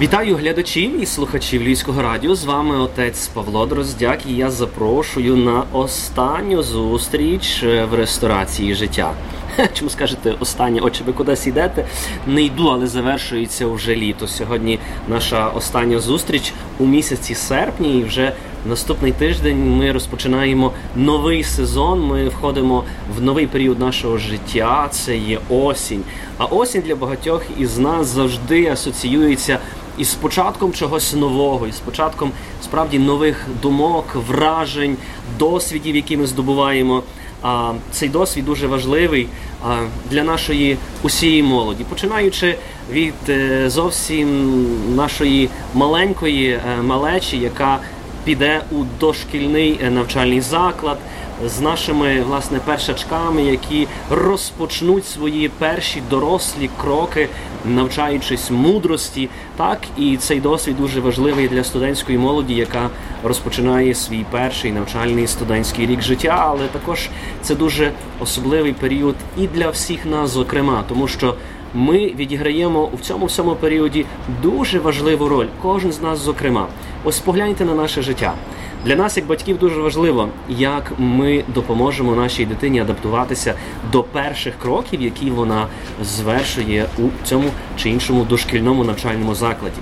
Вітаю глядачів і слухачів Львівського радіо. З вами отець Павло Дроздяк, і я запрошую на останню зустріч в ресторації життя. Чому скажете останнє? Отче, ви кудись йдете? Не йду, але завершується вже літо. Сьогодні наша остання зустріч у місяці серпні, і вже наступний тиждень ми розпочинаємо новий сезон, ми входимо в новий період нашого життя, це є осінь. А осінь для багатьох із нас завжди асоціюється із початком чогось нового, із початком, справді, нових думок, вражень, досвідів, які ми здобуваємо. Цей досвід дуже важливий для нашої усієї молоді, починаючи від зовсім нашої маленької малечі, яка піде у дошкільний навчальний заклад, з нашими, власне, першачками, які розпочнуть свої перші дорослі кроки, навчаючись мудрості. Так, і цей досвід дуже важливий для студентської молоді, яка розпочинає свій перший навчальний студентський рік життя, але також це дуже особливий період і для всіх нас, зокрема, тому що ми відіграємо в цьому всьому періоді дуже важливу роль, кожен з нас, зокрема. Ось погляньте на наше життя. Для нас, як батьків, дуже важливо, як ми допоможемо нашій дитині адаптуватися до перших кроків, які вона звершує у цьому чи іншому дошкільному навчальному закладі.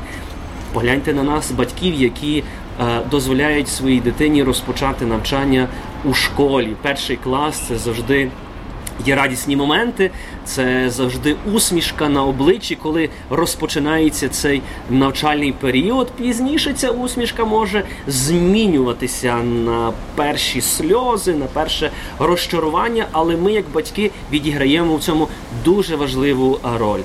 Погляньте на нас, батьків, які дозволяють своїй дитині розпочати навчання у школі. Перший клас – це завжди є радісні моменти, це завжди усмішка на обличчі, коли розпочинається цей навчальний період. Пізніше ця усмішка може змінюватися на перші сльози, на перше розчарування, але ми, як батьки, відіграємо в цьому дуже важливу роль.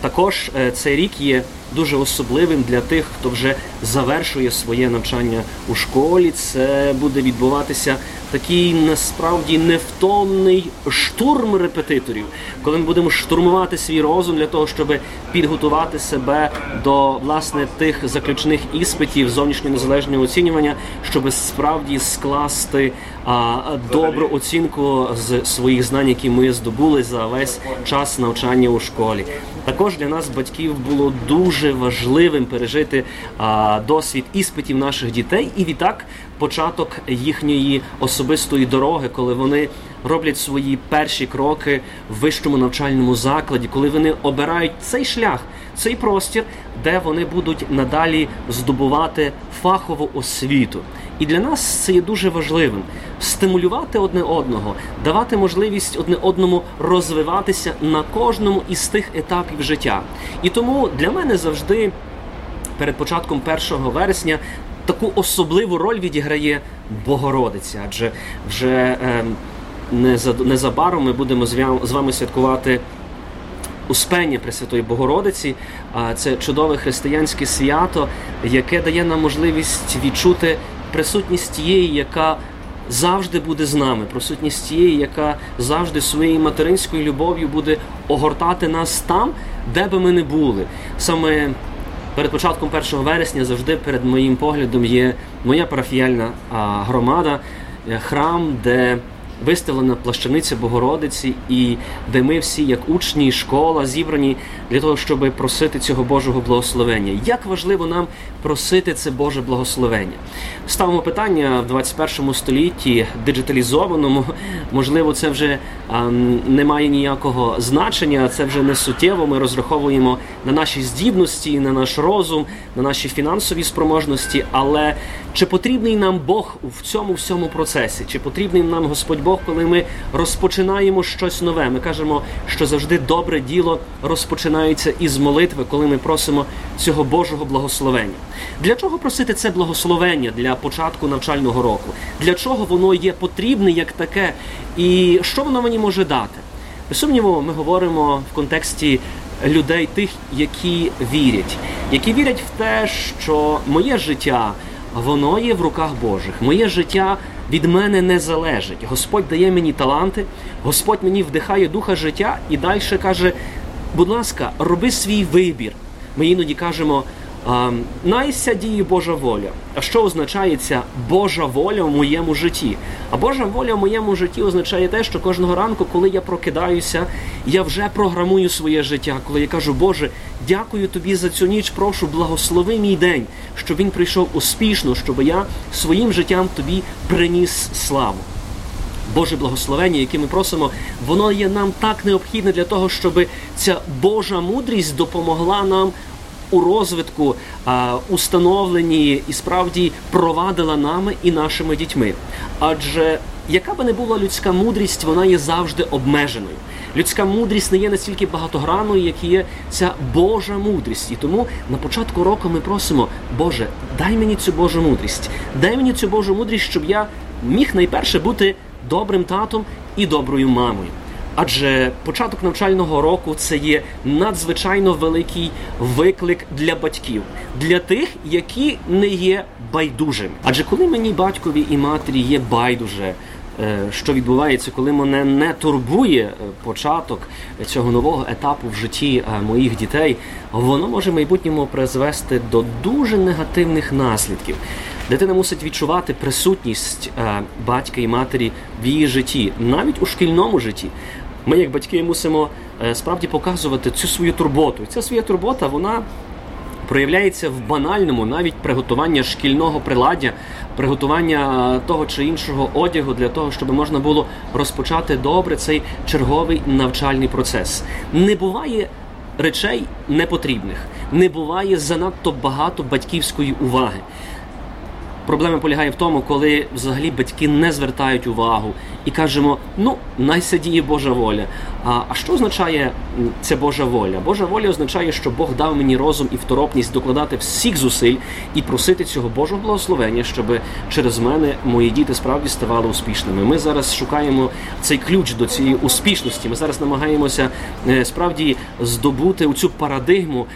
Також цей рік є дуже особливим для тих, хто вже завершує своє навчання у школі. Це буде відбуватися такий, насправді, невтомний штурм репетиторів, коли ми будемо штурмувати свій розум для того, щоб підготувати себе до, власне, тих заключних іспитів зовнішнього незалежного оцінювання, щоб справді скласти добру оцінку з своїх знань, які ми здобули за весь час навчання у школі. Також для нас, батьків, було дуже важливим пережити досвід іспитів наших дітей і відтак початок їхньої особистої дороги, коли вони роблять свої перші кроки в вищому навчальному закладі, коли вони обирають цей шлях, цей простір, де вони будуть надалі здобувати фахову освіту. І для нас це є дуже важливим. Стимулювати одне одного, давати можливість одне одному розвиватися на кожному із тих етапів життя. І тому для мене завжди перед початком 1 вересня таку особливу роль відіграє Богородиця, адже вже незабаром ми будемо з вами святкувати Успення Пресвятої Богородиці. Це чудове християнське свято, яке дає нам можливість відчути присутність тієї, яка завжди буде з нами, присутність тієї, яка завжди своєю материнською любов'ю буде огортати нас там, де би ми не були. Саме перед початком 1 вересня завжди перед моїм поглядом є моя парафіяльна громада, храм, де виставлена плащаниця Богородиці і де ми всі, як учні і школа, зібрані для того, щоб просити цього Божого благословення. Як важливо нам просити це Боже благословення? Ставимо питання в 21 столітті, диджиталізованому, можливо, це вже не має ніякого значення, це вже не суттєво, ми розраховуємо на наші здібності, на наш розум, на наші фінансові спроможності, але чи потрібний нам Бог в цьому всьому процесі? Чи потрібний нам Господь Бог, коли ми розпочинаємо щось нове? Ми кажемо, що завжди добре діло розпочинається із молитви, коли ми просимо цього Божого благословення. Для чого просити це благословення для початку навчального року? Для чого воно є потрібне як таке? І що воно мені може дати? Без сумніву, ми говоримо в контексті людей тих, які вірять в те, що моє життя, воно є в руках Божих. Моє життя від мене не залежить. Господь дає мені таланти, Господь мені вдихає духа життя і далі каже, будь ласка, роби свій вибір. Ми іноді кажемо, Найся діє Божа воля. А що означає ця Божа воля в моєму житті? А Божа воля в моєму житті означає те, що кожного ранку, коли я прокидаюся, я вже програмую своє життя. Коли я кажу: Боже, дякую Тобі за цю ніч, прошу, благослови мій день, щоб він прийшов успішно, щоб я своїм життям Тобі приніс славу. Боже благословення, яке ми просимо, воно є нам так необхідне для того, щоб ця Божа мудрість допомогла нам у розвитку, установленні і справді провадила нами і нашими дітьми. Адже яка би не була людська мудрість, вона є завжди обмеженою. Людська мудрість не є настільки багатогранною, як є ця Божа мудрість. І тому на початку року ми просимо: Боже, дай мені цю Божу мудрість. Дай мені цю Божу мудрість, щоб я міг найперше бути добрим татом і доброю мамою. Адже початок навчального року – це є надзвичайно великий виклик для батьків, для тих, які не є байдужими. Адже коли мені, батькові і матері, є байдуже, що відбувається, коли мене не турбує початок цього нового етапу в житті моїх дітей, воно може в майбутньому призвести до дуже негативних наслідків. Дитина мусить відчувати присутність батька і матері в її житті, навіть у шкільному житті. Ми, як батьки, мусимо справді показувати цю свою турботу. І ця своя турбота, вона проявляється в банальному, навіть приготування шкільного приладдя, приготування того чи іншого одягу для того, щоб можна було розпочати добре цей черговий навчальний процес. Не буває речей непотрібних, не буває занадто багато батьківської уваги. Проблема полягає в тому, коли взагалі батьки не звертають увагу і кажемо: ну, найся діє Божа воля. А що означає ця Божа воля? Божа воля означає, що Бог дав мені розум і второпність докладати всіх зусиль і просити цього Божого благословення, щоб через мене мої діти справді ставали успішними. Ми зараз шукаємо цей ключ до цієї успішності. Ми зараз намагаємося справді здобути цю парадигму,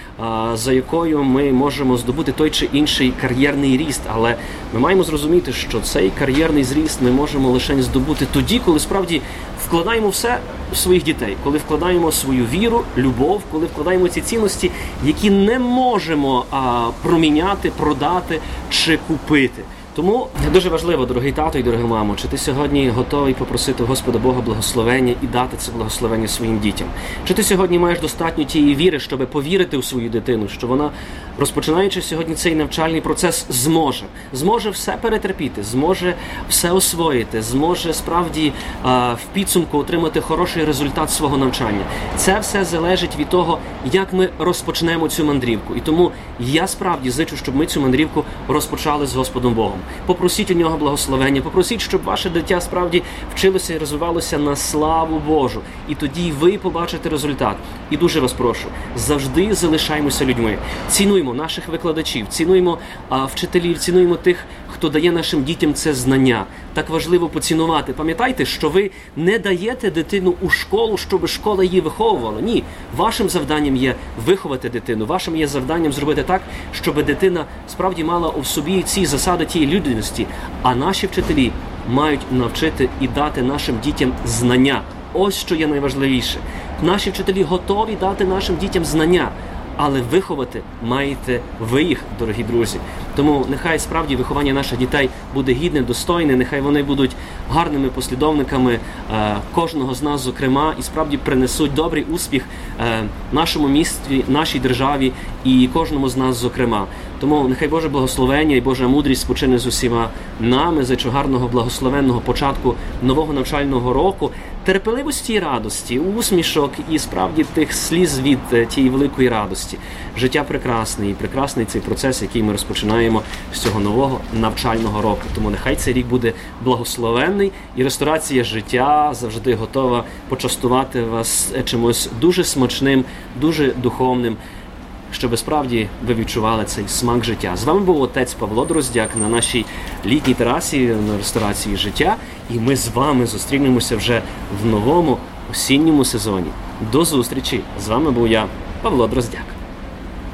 за якою ми можемо здобути той чи інший кар'єрний ріст. Але ми маємо зрозуміти, що цей кар'єрний зріст ми можемо лише здобути тоді, коли справді вкладаємо все в своїх дітей, коли вкладаємо свою віру, любов, коли вкладаємо ці цінності, які не можемо проміняти, продати чи купити. Тому дуже важливо, дорогий тато і дорога мамо, чи ти сьогодні готовий попросити Господа Бога благословення і дати це благословення своїм дітям? Чи ти сьогодні маєш достатньо тієї віри, щоб повірити у свою дитину, що вона, розпочинаючи сьогодні цей навчальний процес, зможе все перетерпіти, зможе все освоїти, зможе справді в підсумку отримати хороший результат свого навчання? Це все залежить від того, як ми розпочнемо цю мандрівку. І тому я справді зичу, щоб ми цю мандрівку розпочали з Господом Богом. Попросіть у нього благословення, попросіть, щоб ваше дитя справді вчилося і розвивалося на славу Божу. І тоді ви побачите результат. І дуже вас прошу, завжди залишаємося людьми. Цінуємо наших викладачів, цінуємо вчителів, цінуємо тих, хто дає нашим дітям це знання. Так важливо поцінувати. Пам'ятайте, що ви не даєте дитину у школу, щоб школа її виховувала. Ні, вашим завданням є виховати дитину, вашим є завданням зробити так, щоб дитина справді мала в собі ці засади тієї людяності. А наші вчителі мають навчити і дати нашим дітям знання. Ось що є найважливіше. Наші вчителі готові дати нашим дітям знання, але виховати маєте ви їх, дорогі друзі. Тому нехай справді виховання наших дітей буде гідне, достойне, нехай вони будуть гарними послідовниками кожного з нас, зокрема, і справді принесуть добрий успіх нашому місті, нашій державі і кожному з нас, зокрема. Тому нехай Боже благословення і Божа мудрість спочине з усіма нами, зичу гарного благословенного початку нового навчального року, терпеливості і радості, усмішок і справді тих сліз від тієї великої радості. Життя прекрасне, і прекрасний цей процес, який ми розпочинаємо з цього нового навчального року. Тому нехай цей рік буде благословенний, і ресторація життя завжди готова почастувати вас чимось дуже смачним, дуже духовним, щоб справді ви відчували цей смак життя. З вами був отець Павло Дроздяк на нашій літній терасі на ресторації життя. І ми з вами зустрінемося вже в новому осінньому сезоні. До зустрічі! З вами був я, Павло Дроздяк.